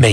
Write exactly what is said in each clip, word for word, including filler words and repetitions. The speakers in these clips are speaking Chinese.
每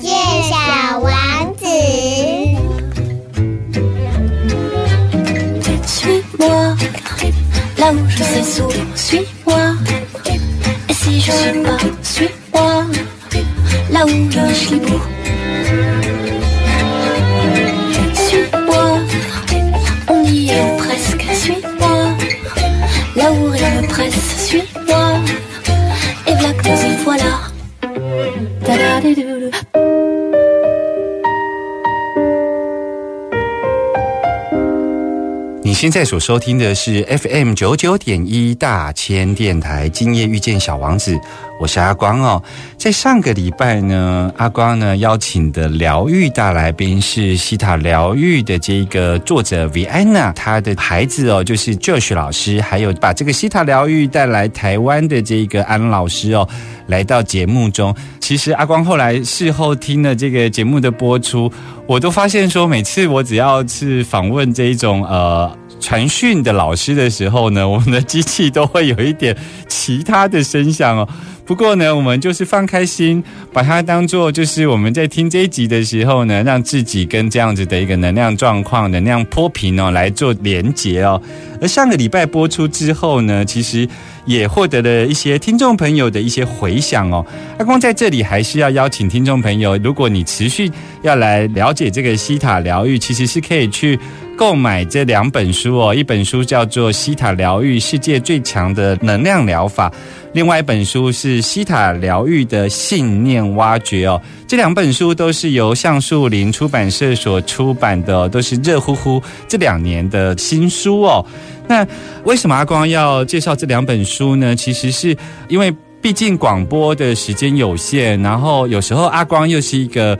见小王子。Suis-moi, l'amour c'est sourd. Suis-moi, et si je suis pas, suis-moi, là où je suis beau.Là où rien me presse, suis-moi Et blague dans une fois là Ta-da-da-da-da你现在所收听的是 F M 九十九点一 大千电台，今夜遇见小王子，我是阿光哦。在上个礼拜呢，阿光呢邀请的疗愈大来宾是西塔疗愈的这个作者 Viana， 她的孩子哦就是 Josh 老师，还有把这个西塔疗愈带来台湾的这个安老师哦来到节目中。其实阿光后来事后听了这个节目的播出，我都发现说每次我只要是访问这一种呃传讯的老师的时候呢，我们的机器都会有一点其他的声响哦。不过呢，我们就是放开心，把它当作就是我们在听这一集的时候呢，让自己跟这样子的一个能量状况、能量波频哦来做连结哦。而上个礼拜播出之后呢，其实也获得了一些听众朋友的一些回响哦。阿光在这里还是要邀请听众朋友，如果你持续要来了解这个西塔疗愈，其实是可以去购买这两本书哦，一本书叫做《西塔疗愈：世界最强的能量疗法》，另外一本书是《西塔疗愈的信念挖掘》哦。这两本书都是由橡树林出版社所出版的哦，都是热乎乎这两年的新书哦。那为什么阿光要介绍这两本书呢？其实是因为毕竟广播的时间有限，然后有时候阿光又是一个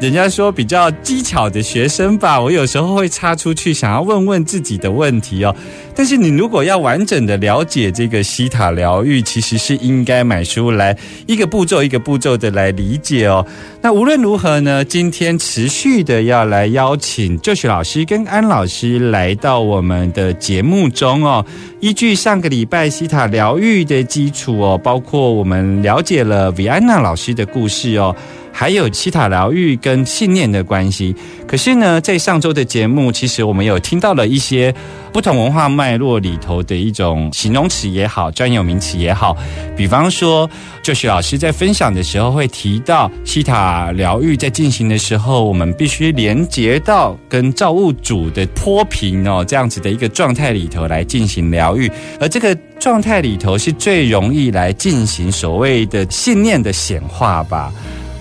人家说比较技巧的学生吧，我有时候会插出去想要问问自己的问题哦。但是你如果要完整的了解这个西塔疗愈，其实是应该买书来一个步骤一个步骤的来理解哦。那无论如何呢，今天持续的要来邀请Josh老师跟安老师来到我们的节目中哦。依据上个礼拜西塔疗愈的基础哦，包括我们了解了 Viana 老师的故事哦，还有西塔疗愈跟信念的关系。可是呢，在上周的节目，其实我们有听到了一些不同文化脉络里头的一种形容词也好，专有名词也好。比方说Josh老师在分享的时候会提到，西塔疗愈在进行的时候，我们必须连接到跟造物主的波频哦，这样子的一个状态里头来进行疗愈，而这个状态里头是最容易来进行所谓的信念的显化吧。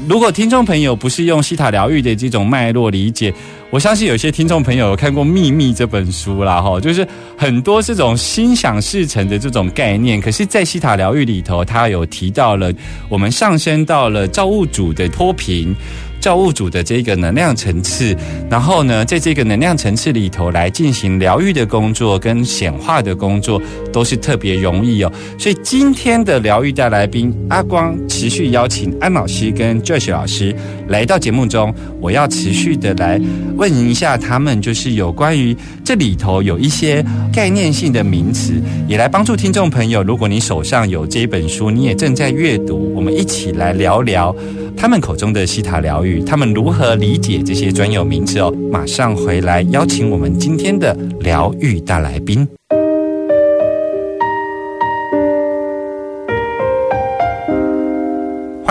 如果听众朋友不是用西塔疗愈的这种脉络理解，我相信有些听众朋友有看过《秘密》这本书啦，就是很多这种心想事成的这种概念，可是在西塔疗愈里头，它有提到了我们上升到了造物主的波频，造物主的这个能量层次，然后呢，在这个能量层次里头来进行疗愈的工作跟显化的工作都是特别容易哦。所以今天的疗愈大来宾阿光持续邀请安老师跟 Josh 老师来到节目中，我要持续的来问一下他们，就是有关于这里头有一些概念性的名词，也来帮助听众朋友，如果你手上有这一本书，你也正在阅读，我们一起来聊聊他们口中的西塔疗愈，他们如何理解这些专有名词哦？马上回来邀请我们今天的疗愈大来宾。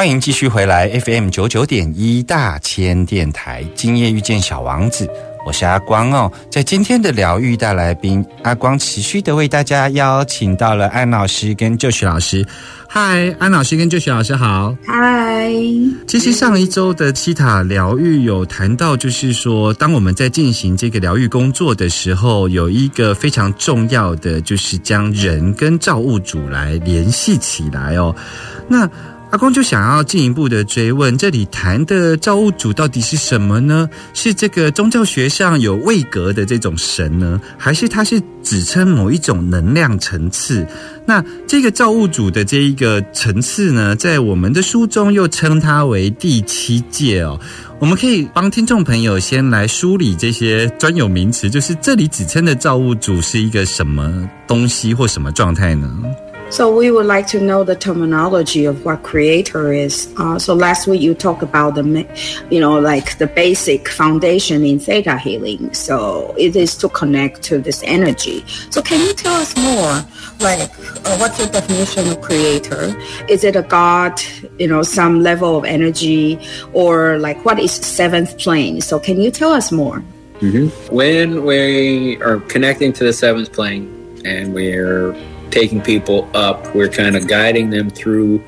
欢迎继续回来 F M 九十九点一 大千电台，今夜遇见小王子，我是阿光哦。在今天的疗愈大来宾，阿光持续的为大家邀请到了安老师跟Josh老师。嗨，安老师跟Josh老师好。嗨，其实上一周的七塔疗愈有谈到，就是说当我们在进行这个疗愈工作的时候，有一个非常重要的就是将人跟造物主来联系起来哦。那阿光就想要进一步的追问，这里谈的造物主到底是什么呢？是这个宗教学上有位格的这种神呢，还是它是指称某一种能量层次？那这个造物主的这一个层次呢，在我们的书中又称它为第七界哦。我们可以帮听众朋友先来梳理这些专有名词，就是这里指称的造物主是一个什么东西或什么状态呢？So we would like to know the terminology of what creator is. Uh, so last week you talked about the, you know, like the basic foundation in theta healing. So it is to connect to this energy. So can you tell us more? Like, uh, what's your definition of creator? Is it a god, you know, some level of energy, or like what is seventh plane? So can you tell us more? Mm-hmm. When we are connecting to the seventh plane and we're taking people up, we're kind of guiding them through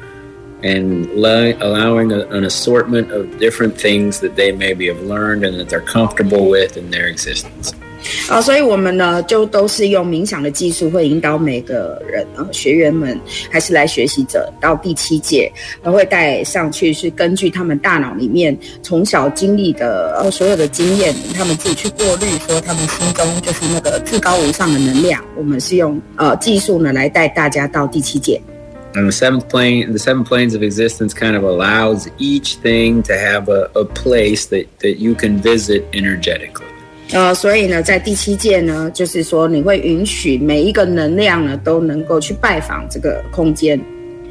and le- allowing a, an assortment of different things that they maybe have learned and that they're comfortable with in their existence. 啊，所以我们呢就都是用冥想的技术，会引导每个人啊，学员们还是来学习者到第七界，然后会带上去，是根据他们大脑里面从小经历的呃所有的经验，他们自己去过滤，说他们心中就是那个至高无上的能量。我们是用呃技术呢来带大家到第七界。And the seventh plane, the seven planes of existence kind of allows each thing to have a, a place that, that you can visit energetically.呃，所以呢，在第七界呢，就是说你会允许每一个能量呢都能够去拜访这个空间。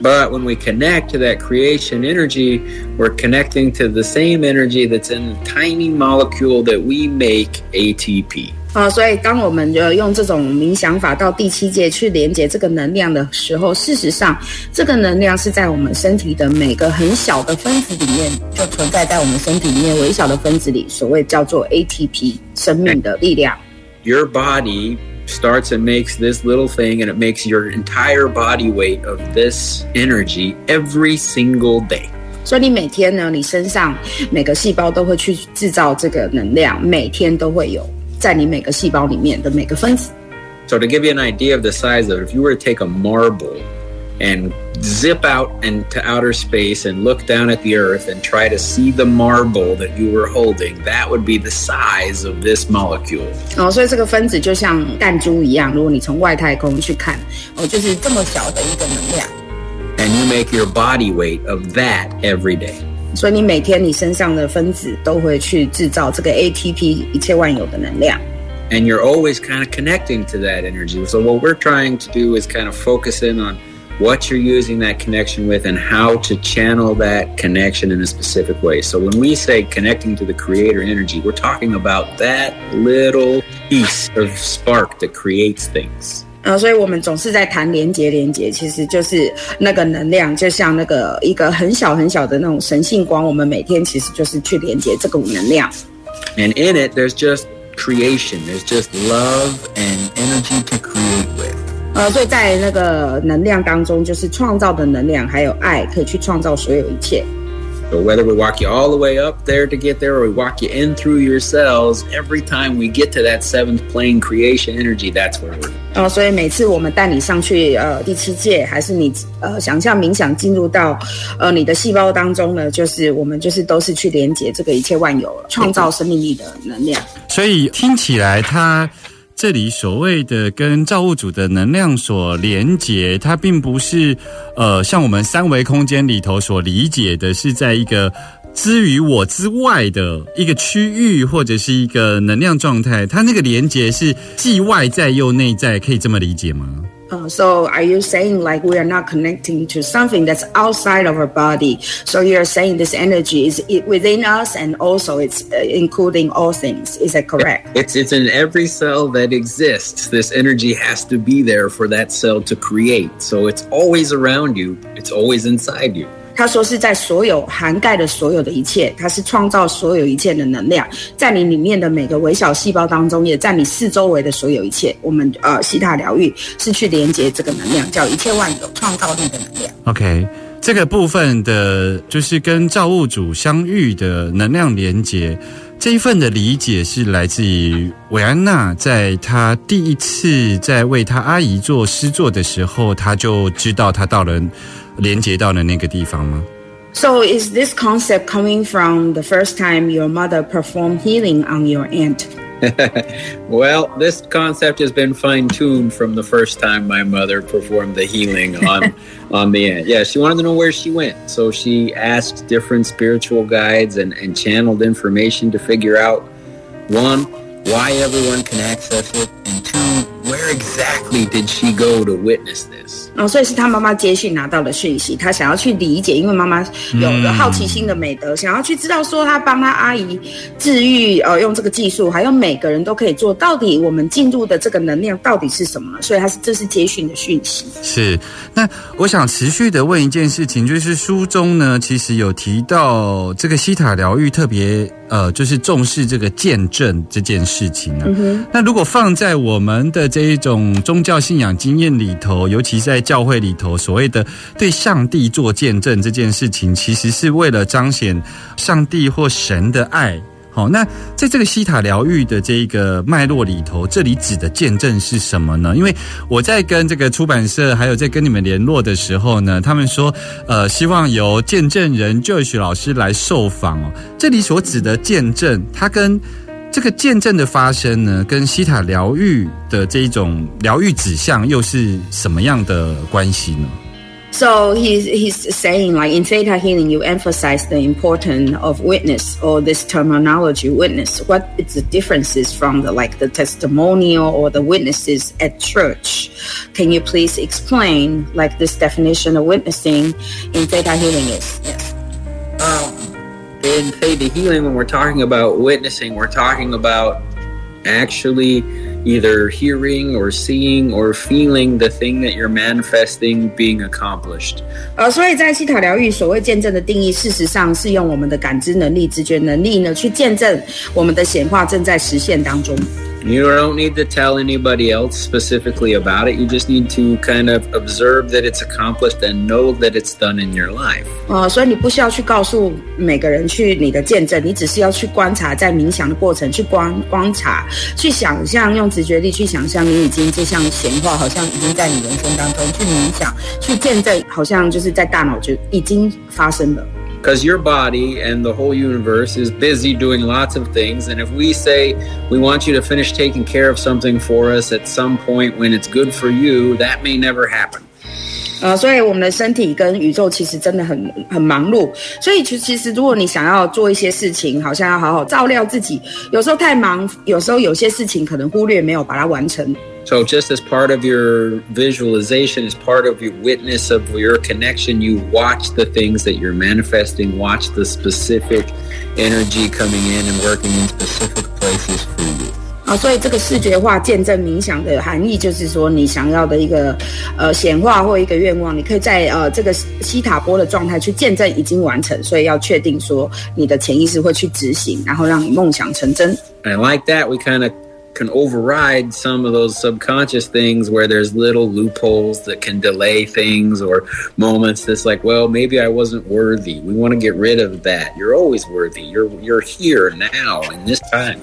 But when we connect to that creation energy, we're connecting to the same energy that's in the tiny molecule that we make A T P. 呃，所以当我们就用这种冥想法到第七界去连接这个能量的时候，事实上这个能量是在我们身体的每个很小的分子里面，就存在在我们身体里面微小的分子里，所谓叫做 A T P 生命的力量。 Your body starts and makes this little thing and it makes your entire body weight of this energy every single day.所以你每天呢，你身上每个细胞都会去制造这个能量，每天都会有在你每个细胞里面的每个分子。So to give you an idea of the size of it, if you were to take a marble and zip out into outer space and look down at the earth and try to see the marble that you were holding, that would be the size of this molecule. 哦，所以这个分子就像弹珠一样，如果你从外太空去看，哦，就是这么小的一个能量。And you make your body weight of that every day. 所以你每天你身上的分子都会去制造这个 A T P 一切万有的能量。And you're always kind of connecting to that energy. So what we're trying to do is kind of focus in on what you're using that connection with and how to channel that connection in a specific way. So when we say connecting to the creator energy, we're talking about that little piece of spark that creates things.呃，所以我们总是在谈连结，连结其实就是那个能量，就像那个一个很小很小的那种神性光，我们每天其实就是去连结这股能量。And in it, there's just creation, there's just love and energy to create with. 呃，所以在那个能量当中，就是创造的能量，还有爱，可以去创造所有一切。So whether we walk you all the way up there to get there or we walk you in through your cells, every time we get to that seventh plane creation energy, that's where we're at. 呃，所以每次我们带你上去呃第七界，还是你呃想象冥想进入到呃你的细胞当中呢，就是我们就是都是去连接这个一切万有，创造生命力的能量。所以听起来它这里所谓的跟造物主的能量所连结，它并不是呃像我们三维空间里头所理解的，是在一个之于我之外的一个区域或者是一个能量状态，它那个连结是既外在又内在，可以这么理解吗？Uh, so are you saying like we are not connecting to something that's outside of our body? So you're saying this energy is within us and also it's including all things. Is that correct? It's, it's in every cell that exists. This energy has to be there for that cell to create. So it's always around you. It's always inside you. 他说是在所有涵盖的所有的一切，它是创造所有一切的能量，在你里面的每个微小细胞当中，也在你四周围的所有一切。我们呃西塔疗愈是去连接这个能量，叫一切万有创造力的能量。 OK， 这个部分的就是跟造物主相遇的能量连接，这一份的理解是来自于维安娜，在她第一次在为她阿姨做施作的时候，她就知道她到了连接到了那个地方吗？So is this concept coming from the first time your mother performed healing on your aunt? Well, this concept has been fine-tuned from the first time my mother performed the healing on, on the aunt. Yeah, she wanted to know where she went. So she asked different spiritual guides and, and channeled information to figure out, one, why everyone can access it, and two,Where exactly did she go to witness this? 哦，所以是她妈妈接续拿到的讯息，她想要去理解，因为妈妈有了好奇心的美德，嗯、想要去知道说她帮她阿姨治愈，呃，用这个技术，还有每个人都可以做到底我们进入的这个能量到底是什么？所以她是这是接续的讯息。是，那我想持续的问一件事情，就是书中呢其实有提到这个西塔疗愈特别呃，就是重视这个见证这件事情啊。嗯、那如果放在我们的这一种宗教信仰经验里头，尤其在教会里头，所谓的对上帝做见证这件事情，其实是为了彰显上帝或神的爱。好，那在这个西塔疗愈的这个脉络里头，这里指的见证是什么呢？因为我在跟这个出版社还有在跟你们联络的时候呢，他们说，呃，希望由见证人 Josh 老师来受访哦。这里所指的见证，它跟这个见证的发生呢，跟西塔疗愈的这一种疗愈指向又是什么样的关系呢？So he's, he's saying, like, in Theta Healing, you emphasize the importance of witness, or this terminology, witness. What is the differences from the, like, the testimonial or the witnesses at church? Can you please explain, like, this definition of witnessing in Theta Healing is? Yes. Um, in Theta Healing, when we're talking about witnessing, we're talking about actually...either hearing or seeing or feeling the thing that you're manifesting being accomplished. 呃，所以在西塔疗愈所谓见证的定义，事实上是用我们的感知能力、直觉能力呢，去见证我们的显化正在实现当中。You don't need to tell anybody else specifically about it. You just need to kind of observe that it's accomplished and know that it's done in your life. 呃，所以你不需要去告诉每个人去你的见证，你只是要去观察，在冥想的过程去观观察，去想象，用直觉力去想象你已经就像显化，好像已经在你人生当中去冥想，去见证，好像就是在大脑就已经发生了。Because your body and the whole universe is busy doing lots of things. And if we say we want you to finish taking care of something for us at some point when it's good for you, that may never happen.呃，所以我们的身体跟宇宙其实真的很很忙碌，所以其实如果你想要做一些事情，好像要好好照料自己，有时候太忙，有时候有些事情可能忽略，没有把它完成。So just as part of your visualization, as part of your witness of your connection, you watch the things that you're manifesting, watch the specific energy coming in and working in specific places for you.啊，所以这个视觉化见证冥想的含义，就是说你想要的一个呃显化或一个愿望，你可以在呃这个西塔波的状态去见证已经完成，所以要确定说你的潜意识会去执行，然后让你梦想成真。And like that, we kind of can override some of those subconscious things where there's little loopholes that can delay things or moments that's like, well, maybe I wasn't worthy. We want to get rid of that. You're always worthy. You're, you're here now in this time.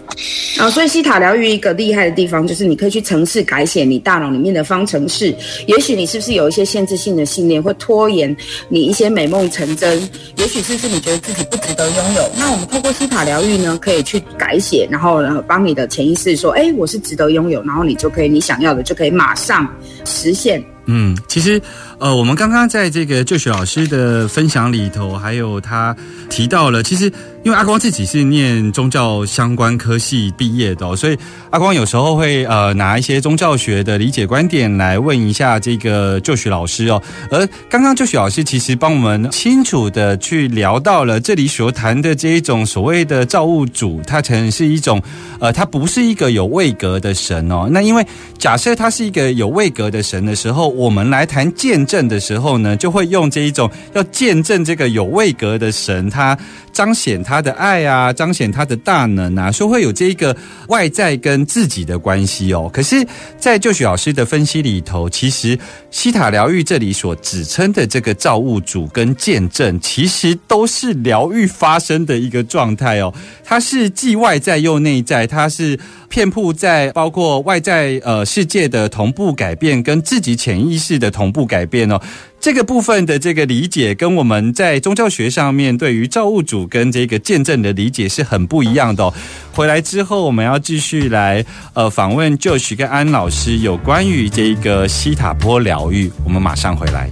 啊，所以西塔疗愈一个厉害的地方就是你可以去尝试改写你大脑里面的方程式。也许你是不是有一些限制性的信念，会拖延你一些美梦成真？也许是不是你觉得自己不值得拥有？那我们透过西塔疗愈呢，可以去改写，然后呢，帮你的潜意识说，哎，我是值得拥有，然后你就可以，你想要的就可以马上实现。嗯，其实，呃，我们刚刚在这个Josh老师的分享里头，还有他提到了，其实因为阿光自己是念宗教相关科系毕业的哦，所以阿光有时候会呃拿一些宗教学的理解观点来问一下这个Josh老师哦。而刚刚Josh老师其实帮我们清楚的去聊到了这里所谈的这一种所谓的造物主，它可能是一种呃，它不是一个有位格的神哦。那因为假设它是一个有位格的神的时候，我们来谈见证的时候呢，就会用这一种要见证这个有位格的神，他彰显他的爱啊，彰显他的大能啊，说会有这一个外在跟自己的关系哦。可是在就许老师的分析里头，其实希塔疗愈这里所指称的这个造物主跟见证，其实都是疗愈发生的一个状态哦。它是既外在又内在，它是遍布在包括外在呃世界的同步改变跟自己潜意识的同步改变哦，这个部分的这个理解跟我们在宗教学上面对于造物主跟这个见证的理解是很不一样的哦。回来之后我们要继续来呃访问 Josh 跟安老师有关于这个希塔波疗愈，我们马上回来。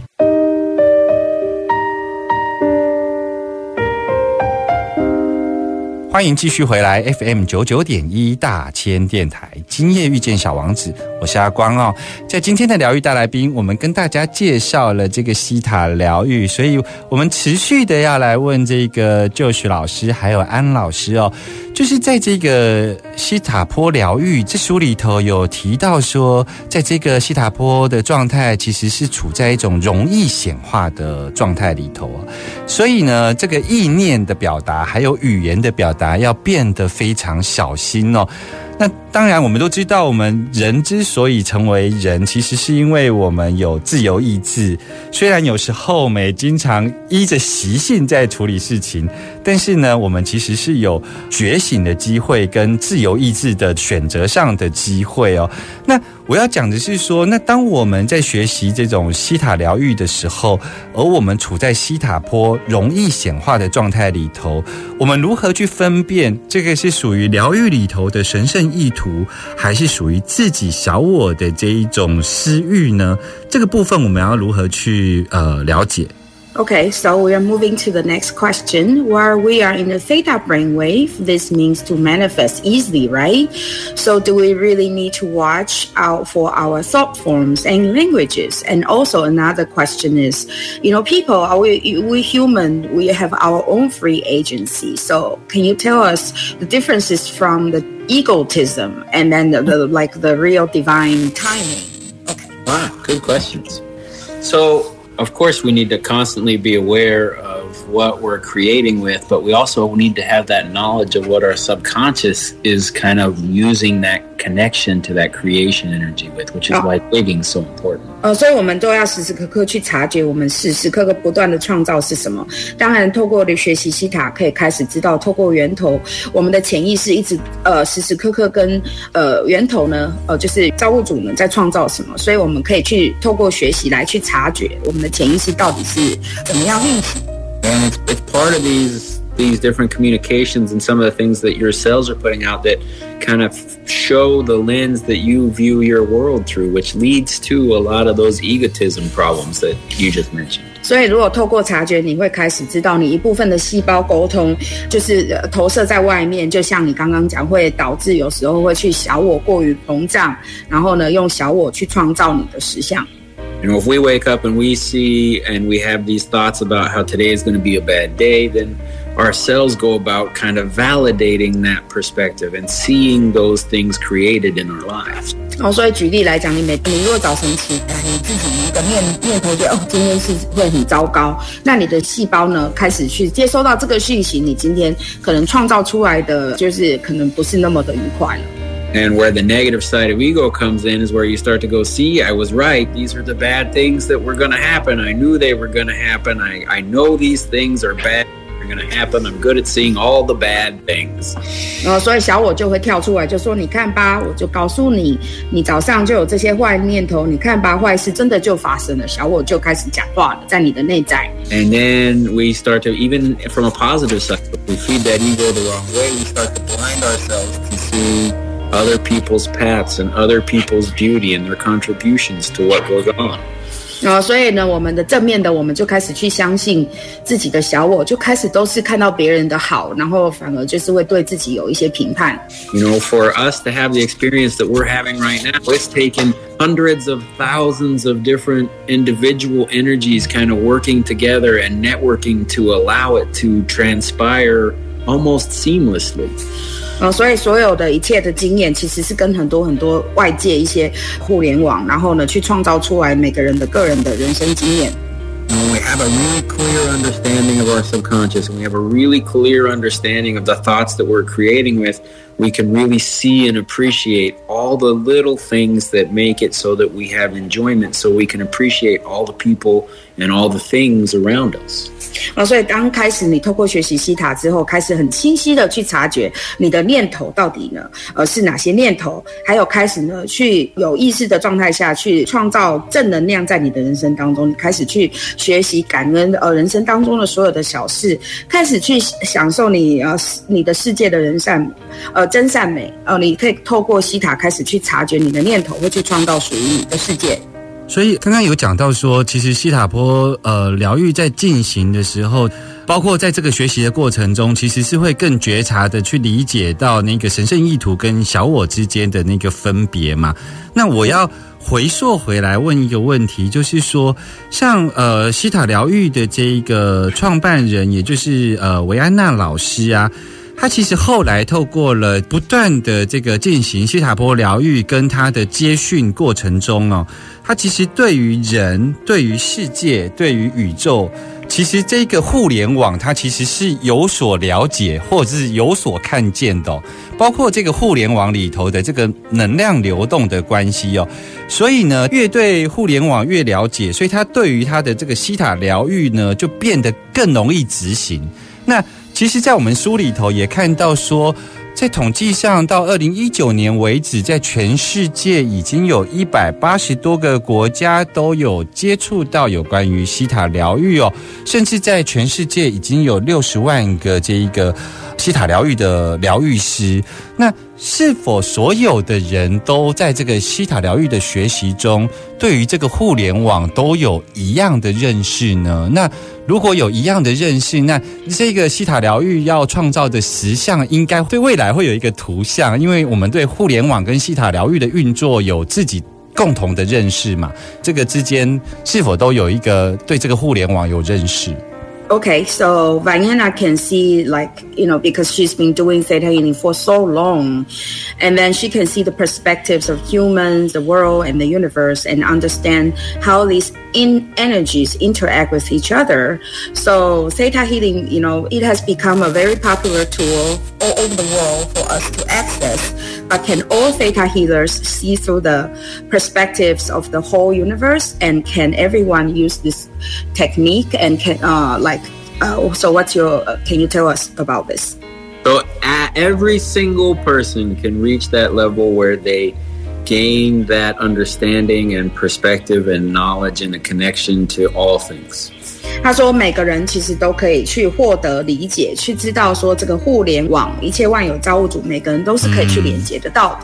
欢迎继续回来 F M 九十九点一 大千电台，今夜遇见小王子，我是阿光哦。在今天的疗愈大来宾，我们跟大家介绍了这个希塔疗愈，所以我们持续的要来问这个 Josh 老师还有安老师哦，就是在这个希塔波疗愈这书里头有提到说，在这个希塔波的状态其实是处在一种容易显化的状态里头哦，所以呢这个意念的表达还有语言的表达要变得非常小心哦。那当然我们都知道，我们人之所以成为人，其实是因为我们有自由意志，虽然有时候我们也经常依着习性在处理事情，但是呢我们其实是有觉醒的机会跟自由意志的选择上的机会哦。那我要讲的是说，那当我们在学习这种希塔疗愈的时候，而我们处在希塔波容易显化的状态里头，我们如何去分辨这个是属于疗愈里头的神圣意图，还是属于自己小我的这一种私欲呢？这个部分我们要如何去呃了解？ Okay, so we are moving to the next question. While we are in the theta brainwave, this means to manifest easily, right? So do we really need to watch out for our thought forms and languages? And also another question is, you know, people, are we, we human, we have our own free agency. So can you tell us the differences from the egotism and then the, the, like the real divine timing? Okay. Wow, good questions. So, of course, we need to constantly be aware of what we're creating with, but we also need to have that knowledge of what our subconscious is kind of using that connection to that creation energy with, which is oh. why digging is so important. 呃，所以我们都要时时刻刻去察觉我们时时刻刻不断的创造是什么。当然，透过的学习希塔，可以开始知道，透过源头，我们的潜意识一直呃时时刻刻跟呃源头呢，呃就是造物主呢在创造什么。所以我们可以去透过学习来去察觉我们的潜意识到底是怎么样运行。And it's, it's part of these these different communications and some of the things that your cells are putting out that kind of show the lens that you view your world through, which leads to a lot of those egotism problems that you just mentioned. 所以如果透过察觉，你会开始知道你一部分的细胞沟通就是投射在外面，就像你刚刚讲，会导致有时候会去小我过于膨胀，然后呢用小我去创造你的实相。You know, if we wake up and we see and we have these thoughts about how today is going to be a bad day, then our cells go about kind of validating that perspective and seeing those things created in our lives. 哦，所以举例来讲，你每你如果早晨起来，你自己一个念念头觉得哦，今天是会很糟糕，那你的细胞呢开始去接收到这个讯息，你今天可能创造出来的就是可能不是那么的愉快了。And where the negative side of ego comes in is where you start to go, see, I was right. These are the bad things that were going to happen. I knew they were going to happen. I, I know these things are bad. They're going to happen. I'm good at seeing all the bad things. 呃，所以小我就会跳出来，就说：“你看吧，我就告诉你，你早上就有这些坏念头。你看吧，坏事真的就发生了。”小我就开始讲话了，在你的内在。And then we start to, even from a positive side, we feed that ego the wrong way. We start to blind ourselves to see other people's paths and other people's beauty and their contributions to what goes on. 呃，所以呢，我们的正面的，我们就开始去相信自己的小我，就开始都是看到别人的好，然后反而就是会对自己有一些评判。You know, for us to have the experience that we're having right now, it's taken hundreds of thousands of different individual energies kind of working together and networking to allow it to transpire almost seamlessly. 呃、所以所有的一切的经验其实是跟很多很多外界一些互联网，然后呢去创造出来每个人的个人的人生经验。When we have a really clear understanding of our subconscious, and we have a really clear understanding of the thoughts that we're creating with, we can really see and appreciate all the little things that make it so that we have enjoyment, so we can appreciate all the people and all the things around us.啊、所以刚开始你透过学习西塔之后，开始很清晰的去察觉你的念头到底呢，呃，是哪些念头，还有开始呢去有意识的状态下去创造正能量在你的人生当中，开始去学习感恩，呃，人生当中的所有的小事，开始去享受你呃你的世界的人善，呃，真善美，呃，你可以透过西塔开始去察觉你的念头，会去创造属于你的世界。所以刚刚有讲到说，其实西塔波呃疗愈在进行的时候，包括在这个学习的过程中，其实是会更觉察的去理解到那个神圣意图跟小我之间的那个分别嘛。那我要回溯回来问一个问题，就是说像呃西塔疗愈的这一个创办人，也就是呃维安娜老师啊，他其实后来透过了不断的这个进行西塔波疗愈跟他的接讯过程中哦，他其实对于人、对于世界、对于宇宙，其实这个互联网它其实是有所了解或者是有所看见的哦，包括这个互联网里头的这个能量流动的关系哦。所以呢，越对互联网越了解，所以他对于他的这个西塔疗愈呢，就变得更容易执行。那其实在我们书里头也看到说，在统计上到二零一九年为止，在全世界已经有一百八十多个国家都有接触到有关于西塔疗愈哦，甚至在全世界已经有六十万个这一个西塔疗愈的疗愈师。那是否所有的人都在这个西塔疗愈的学习中，对于这个互联网都有一样的认识呢？那如果有一样的认识，那这个西塔疗愈要创造的实相应该对未来会有一个图像，因为我们对互联网跟西塔疗愈的运作有自己共同的认识嘛，这个之间是否都有一个对这个互联网有认识？Okay, so Viana can see, like, you know, because she's been doing Theta Healing for so long, and then she can see the perspectives of humans, the world, and the universe, and understand how these in energies interact with each other. So Theta Healing, you know, it has become a very popular tool all over the world for us to access. But can all Theta Healers see through the perspectives of the whole universe, and can everyone use this technique, and can, uh, like, Uh, so what's your, uh, can you tell us about this? So uh, every single person can reach that level where they gain that understanding and perspective and knowledge and a connection to all things.他说每个人其实都可以去获得理解，去知道说这个互联网，一切万有造物主，每个人都是可以去连接得到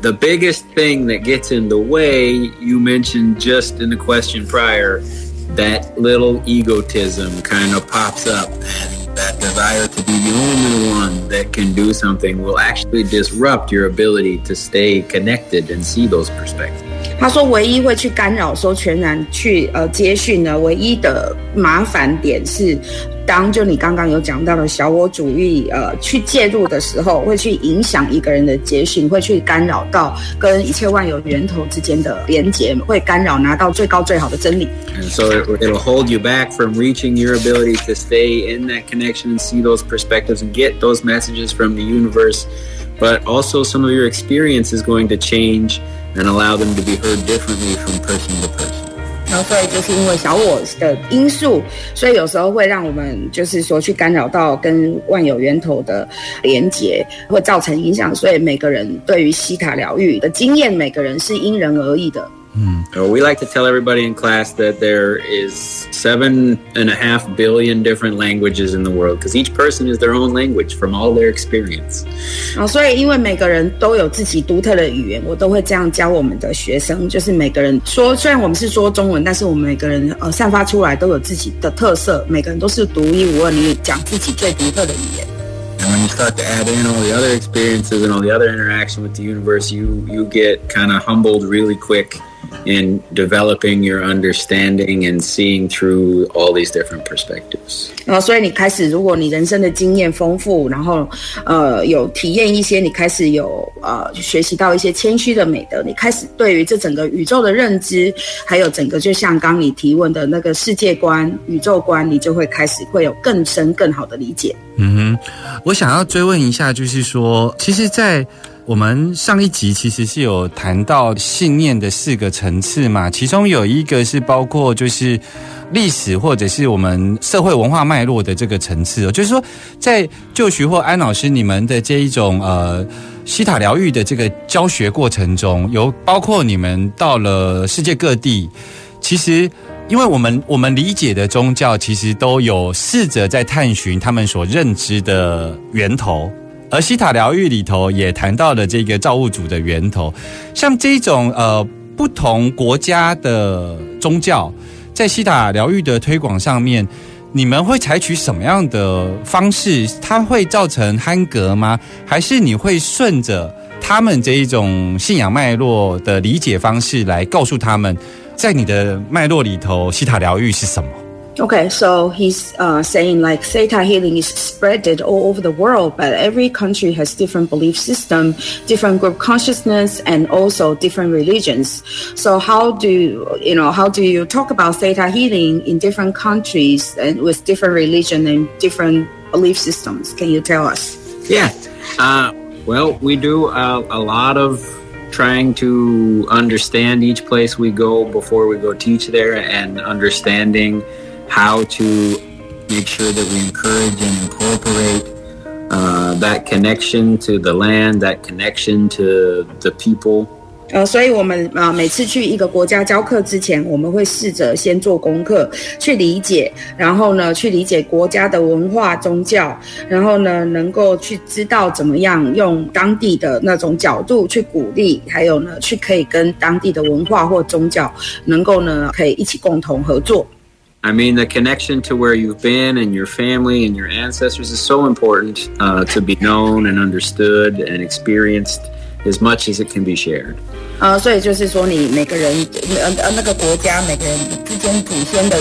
的。The biggest thing that gets in the way, you mentioned just in the question prior,That little egotism kind of pops up, and that desire to be the only one that can do something will actually disrupt your ability to stay connected and see those perspectives. 他说唯一会去干扰说全然去呃接续呢，唯一的麻烦点是当就你刚刚有讲到的小我主义呃去介入的时候，会去影响一个人的觉醒，会去干扰到跟一切万有源头之间的连结，会干扰拿到最高最好的真理。And so it'll hold you back from reaching your ability to stay in that connection and see those perspectives and get those messages from the universe. But also some of your experience is going to change and allow them to be heard differently from person to person.然后所以就是因为小我的因素，所以有时候会让我们就是说去干扰到跟万有源头的连结，会造成影响。所以每个人对于西塔疗愈的经验，每个人是因人而异的。嗯， We like to tell everybody in class that there is seven and a half billion different languages in the world because each person is their own language from all their experience. 哦，所以因为每个人都有自己独特的语言，我都会这样教我们的学生，就是每个人说，虽然我们是说中文，但是我们每个人呃散发出来都有自己的特色，每个人都是独一无二，你讲自己最独特的语言。And when you start to add in all the other experiences and all the other interaction with the universe, you you get kind of humbled really quick. in developing your understanding and seeing through all these different perspectives. 然后所以你开始，如果你人生的经验丰富，然后呃有体验一些，你开始有呃学习到一些谦虚的美德，你开始对于这整个宇宙的认知，还有整个就像刚你提问的那个世界观、宇宙观，你就会开始会有更深更好的理解。嗯哼，我想要追问一下，就是说，其实在我们上一集其实是有谈到信念的四个层次嘛，其中有一个是包括就是历史或者是我们社会文化脉络的这个层次，就是说在就徐或安老师你们的这一种呃西塔疗愈的这个教学过程中，有包括你们到了世界各地，其实因为我们我们理解的宗教其实都有试着在探寻他们所认知的源头，而西塔疗愈里头也谈到了这个造物主的源头，像这种呃不同国家的宗教，在西塔疗愈的推广上面，你们会采取什么样的方式？它会造成耽搁吗？还是你会顺着他们这一种信仰脉络的理解方式来告诉他们，在你的脉络里头，西塔疗愈是什么？Okay, so he's uh, saying like Theta Healing is spreaded all over the world, but every country has different belief system, different group consciousness, and also different religions. So how do you know? How do you talk about Theta Healing in different countries and with different religion and different belief systems? Can you tell us? Yeah. Uh, well, we do a, a lot of trying to understand each place we go before we go teach there, and understanding how to make sure that we encourage and incorporate uh, that connection to the land, that connection to the people. 呃，所以我们啊、呃、每次去一个国家教课之前，我们会试着先做功课，去理解，然后呢，去理解国家的文化、宗教，然后呢，能够去知道怎么样用当地的那种角度去鼓励，还有呢，去可以跟当地的文化或宗教能够呢，可以一起共同合作。I mean, the connection to where you've been and your family and your ancestors is so important uh, to be known and understood and experienced as much as it can be shared. 呃，所以就是说，你每个人，呃，那个国家每个人之间祖先的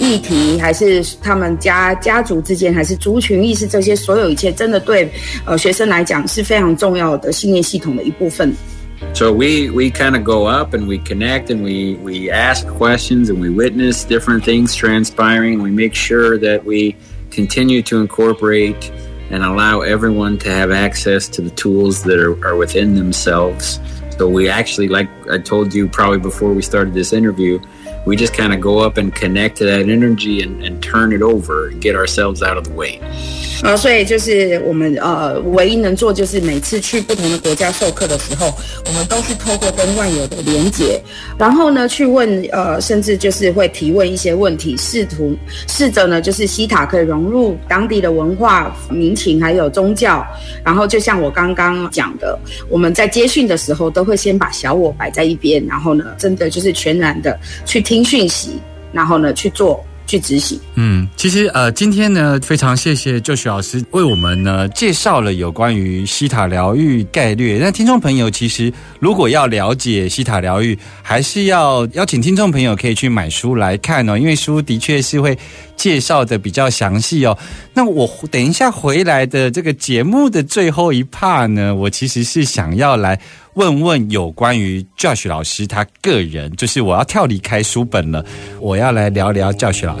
议题，还是他们家家族之间，还是族群意识，这些所有一切，真的对呃学生来讲是非常重要的信念系统的一部分。So we, we kind of go up and we connect and we, we ask questions and we witness different things transpiring. We make sure that we continue to incorporate and allow everyone to have access to the tools that are, are within themselves. So we actually, like I told you probably before we started this interview, we just kind of go up and connect to that energy and, and turn it over and get ourselves out of the way.呃，所以就是我们呃，唯一能做就是每次去不同的国家授课的时候，我们都是透过跟万有的连结，然后呢去问呃，甚至就是会提问一些问题，试图试着呢就是西塔可以融入当地的文化、民情还有宗教。然后就像我刚刚讲的，我们在接训的时候都会先把小我摆在一边，然后呢真的就是全然的去听讯息，然后呢去做。去执行。嗯，其实呃，今天呢，非常谢谢Josh老师为我们呢介绍了有关于西塔疗愈概略。那听众朋友，其实如果要了解西塔疗愈，还是要邀请听众朋友可以去买书来看哦，因为书的确是会介绍的比较详细哦。那我等一下回来的这个节目的最后一 part 呢，我其实是想要来问问有关于 Josh 老师他个人，就是我要跳离开书本了，我要来聊聊 Josh 老师。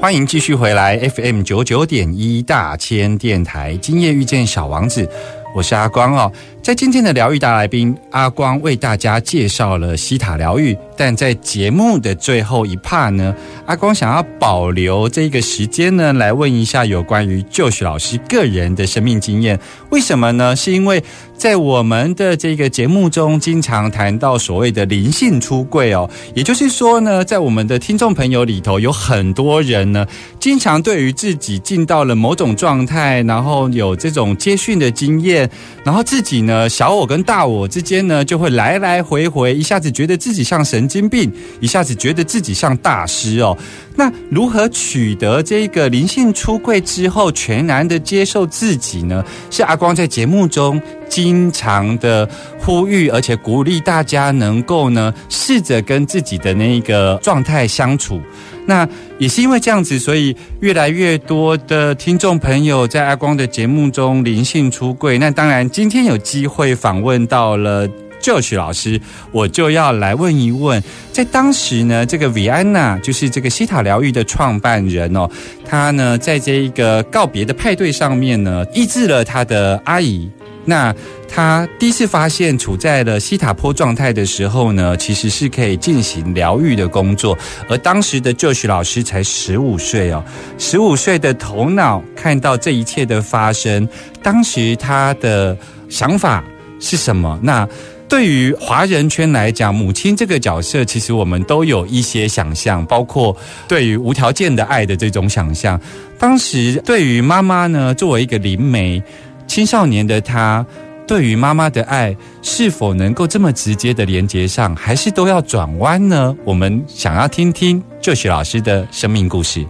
欢迎继续回来 F M 九十九点一 大千电台，今夜遇见小王子，我是阿光哦。在今天的疗愈大来宾，阿光为大家介绍了西塔疗愈，但在节目的最后一 part 呢，阿光想要保留这个时间呢，来问一下有关于Josh老师个人的生命经验。为什么呢？是因为在我们的这个节目中经常谈到所谓的灵性出柜哦，也就是说呢，在我们的听众朋友里头有很多人呢，经常对于自己进到了某种状态，然后有这种接讯的经验，然后自己呢小我跟大我之间呢就会来来回回，一下子觉得自己像神经病，一下子觉得自己像大师哦。那如何取得这个灵性出柜之后全然的接受自己呢？是阿光在节目中经常的呼吁，而且鼓励大家能够呢试着跟自己的那个状态相处。那也是因为这样子，所以越来越多的听众朋友在阿光的节目中灵性出柜。那当然今天有机会访问到了Josh 老师，我就要来问一问，在当时呢，这个 Viana 就是这个西塔疗愈的创办人哦，他呢在这一个告别的派对上面呢，医治了他的阿姨。那他第一次发现处在了西塔波状态的时候呢，其实是可以进行疗愈的工作。而当时的 Josh 老师才十五岁哦，十五岁的头脑看到这一切的发生，当时他的想法是什么？那对于华人圈来讲，母亲这个角色其实我们都有一些想象，包括对于无条件的爱的这种想象。当时对于妈妈呢，作为一个灵媒青少年的她，对于妈妈的爱是否能够这么直接的连接上，还是都要转弯呢？我们想要听听Josh老师的生命故事。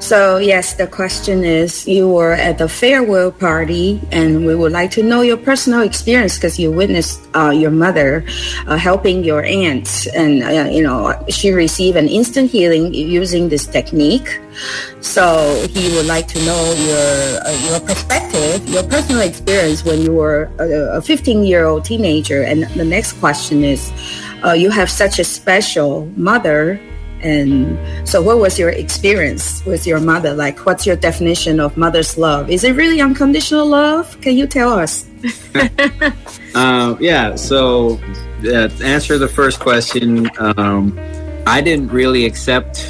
So yes, the question is, you were at the farewell party, and we would like to know your personal experience because you witnessed uh, your mother uh, helping your aunt, and uh, you know she received an instant healing using this technique. So he would like to know your uh, your perspective, your personal experience when you were a fifteen-year-old teenager. And the next question is, uh, you have such a special mother.And so what was your experience with your mother? Like, what's your definition of mother's love? Is it really unconditional love? Can you tell us? um, yeah, so uh, to answer the first question, um, I didn't really accept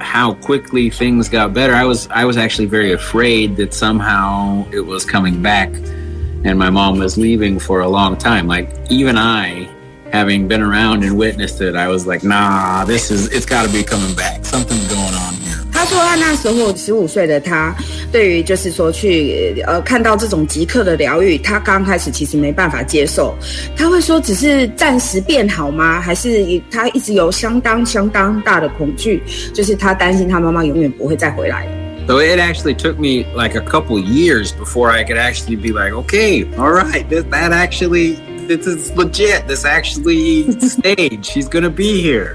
how quickly things got better. I was, I was actually very afraid that somehow it was coming back and my mom was leaving for a long time. Like, even I...having been around and witnessed it, I was like, nah, this is, it's got to be coming back. Something's going on here.他说他那时候十五岁的他，对于就是说去呃看到这种即刻的疗愈，他刚开始其实没办法接受，他会说只是暂时变好吗？还是他一直有相当相当大的恐惧，就是他担心他妈妈永远不会再回来。So it actually took me like a couple years before I could actually be like, okay, all right, that, that actually...This is legit. This actually stage. She's gonna be here.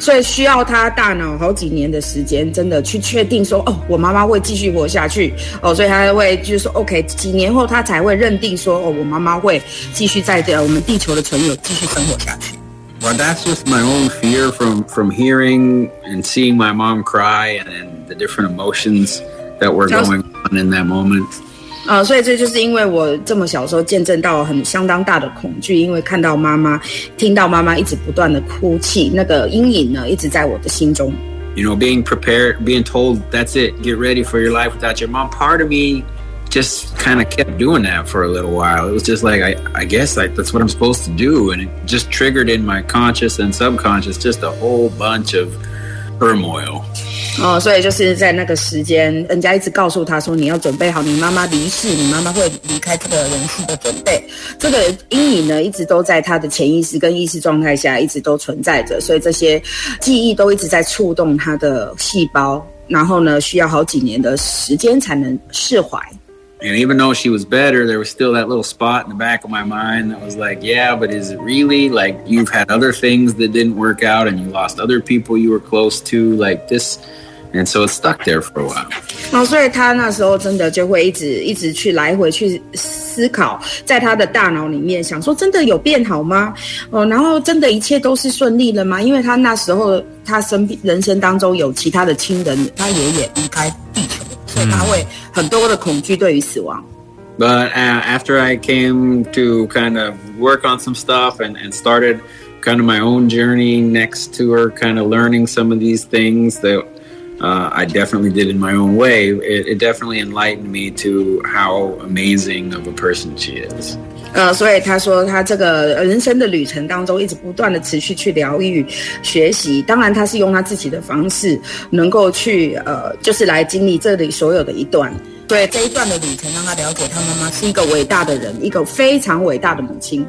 所以需要他大脑好几年的时间，真的去确定说，哦，我妈妈会继续活下去。哦，所以他会就是说 ，OK， 几年后他才会认定说，哦，我妈妈会继续在我们地球的存有继续生活下去。Well, that's just my own fear from from hearing and seeing my mom cry and, and the different emotions that were going on in that moment.呃，所以这就是因为我这么小时候见证到很相当大的恐惧，因为看到妈妈，听到妈妈一直不断的哭泣，那个阴影呢一直在我的心中。You know, being prepared, being told that's it, get ready for your life without your mom. Part of me just kind of kept doing that for a little while. It was just like I, I guess like that's what I'm supposed to do, and it just triggered in my conscious and subconscious just a whole bunch of.turmoil. 哦，所以就是在那个时间，人家一直告诉他说你要准备好你妈妈离世，你妈妈会离开这个人世的准备。这个阴影呢，一直都在他的潜意识跟意识状态下一直都存在着，所以这些记忆都一直在触动他的细胞，然后呢，需要好几年的时间才能释怀。And even though she was better, there was still that little spot in the back of my mind that was like, yeah, but is it really? Like, you've had other things that didn't work out and you lost other people you were close to, like this. And so it stuck there for a while. 然后所以他那时候真的就会一直一直去来回去思考，在他的大脑里面想说真的有变好吗？哦，然后真的一切都是顺利了吗？因为他那时候他身边人生当中有其他的亲人，他爷爷离开地球。But uh, after I came to kind of work on some stuff and, and started kind of my own journey next to her, kind of learning some of these things that uh, I definitely did in my own way, it, it definitely enlightened me to how amazing of a person she is. 呃，所以他说他这个人生的旅程当中一直不断的持续去疗愈学习，当然他是用他自己的方式能够去呃就是来经历这里所有的一段，对这一段的旅程让他了解他妈妈是一个伟大的人，一个非常伟大的母亲。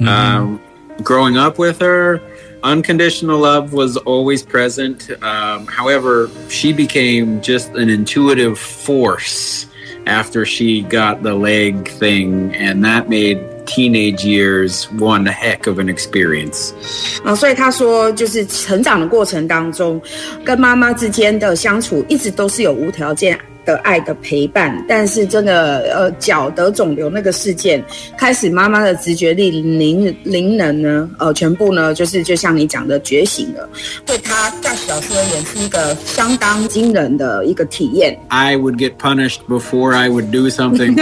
嗯、um, growing up with her, unconditional love was always present. Um, however, she became just an intuitive force after she got the leg thing, and that made teenage years one heck of an experience. 啊，所以他说，就是成长的过程当中，跟妈妈之间的相处一直都是有无条件的爱的陪伴，但是真的呃脚得肿瘤那个事件开始，妈妈的直觉力灵灵能呢呃全部呢就是就像你讲的觉醒了，对他在小时候也是一个相当惊人的一个体验。 I would get punished before I would do something.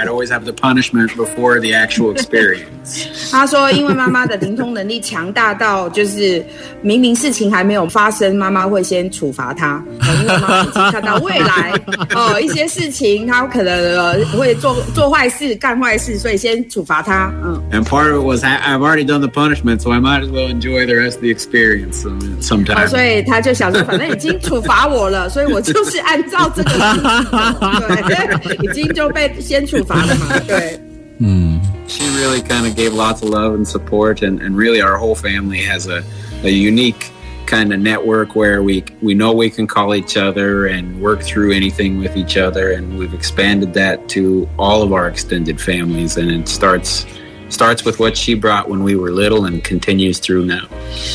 I'd always have the punishment before the actual experience. 他说因为妈妈的灵通能力强大到就是明明事情还没有发生，妈妈会先处罚他，因为妈妈已经看到未来哦一些事情他可能会做做坏事干坏事，所以先处罚他。嗯 And part of it was I've already done the punishment, so I might as well enjoy the rest of the experience sometime. 所以他就想说反正已经处罚我了，所以我就是按照这个对已经就被先处罚She really kind of gave lots of love and support, and, and really our whole family has a, a unique kind of network where we, we know we can call each other and work through anything with each other, and we've expanded that to all of our extended families, and it starts...starts with what she brought when we were little and continues through now.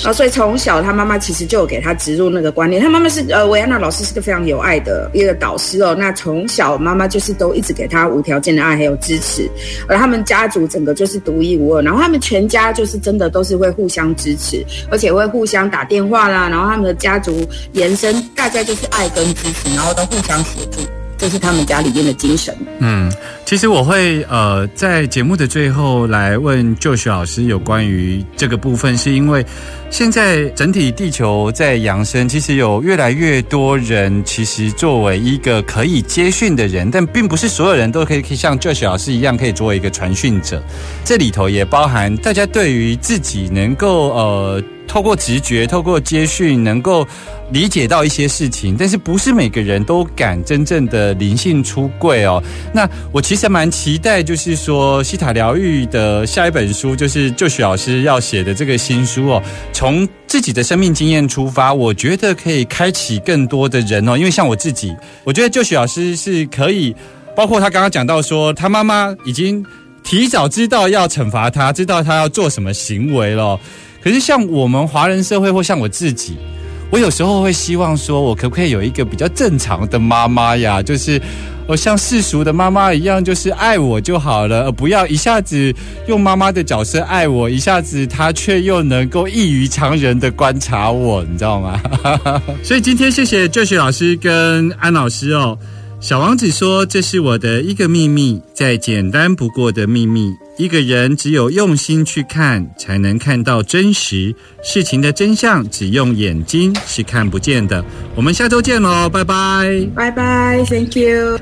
啊，所以从小她妈妈其实就有给她植入那个观念，她妈妈是呃维安娜老师是个非常有爱的一个导师哦，那从小妈妈就是都一直给她无条件的爱还有支持，而他们家族整个就是独一无二，然后他们全家就是真的都是会互相支持，而且会互相打电话啦，然后他们的家族延伸大家就是爱跟支持，然后都互相协助，这是他们家里面的精神。嗯，其实我会呃在节目的最后来问 Josh 老师有关于这个部分，是因为现在整体地球在扬升，其实有越来越多人其实作为一个可以接讯的人，但并不是所有人都可以像 Josh 老师一样可以作为一个传讯者，这里头也包含大家对于自己能够呃透过直觉透过接讯能够理解到一些事情，但是不是每个人都敢真正的灵性出柜哦。那我其实蛮期待就是说西塔疗愈的下一本书，就是Josh老师要写的这个新书哦，从自己的生命经验出发，我觉得可以开启更多的人哦。因为像我自己，我觉得Josh老师是可以，包括他刚刚讲到说他妈妈已经提早知道要惩罚他，知道他要做什么行为了，可是像我们华人社会或像我自己，我有时候会希望说我可不可以有一个比较正常的妈妈呀，就是我像世俗的妈妈一样，就是爱我就好了，不要一下子用妈妈的角色爱我，一下子她却又能够异于常人的观察我，你知道吗？所以今天谢谢 Josh 老师跟安老师哦。小王子说，这是我的一个秘密，再简单不过的秘密，一个人只有用心去看才能看到真实事情的真相，只用眼睛是看不见的。我们下周见咯，拜拜拜拜 Thank you。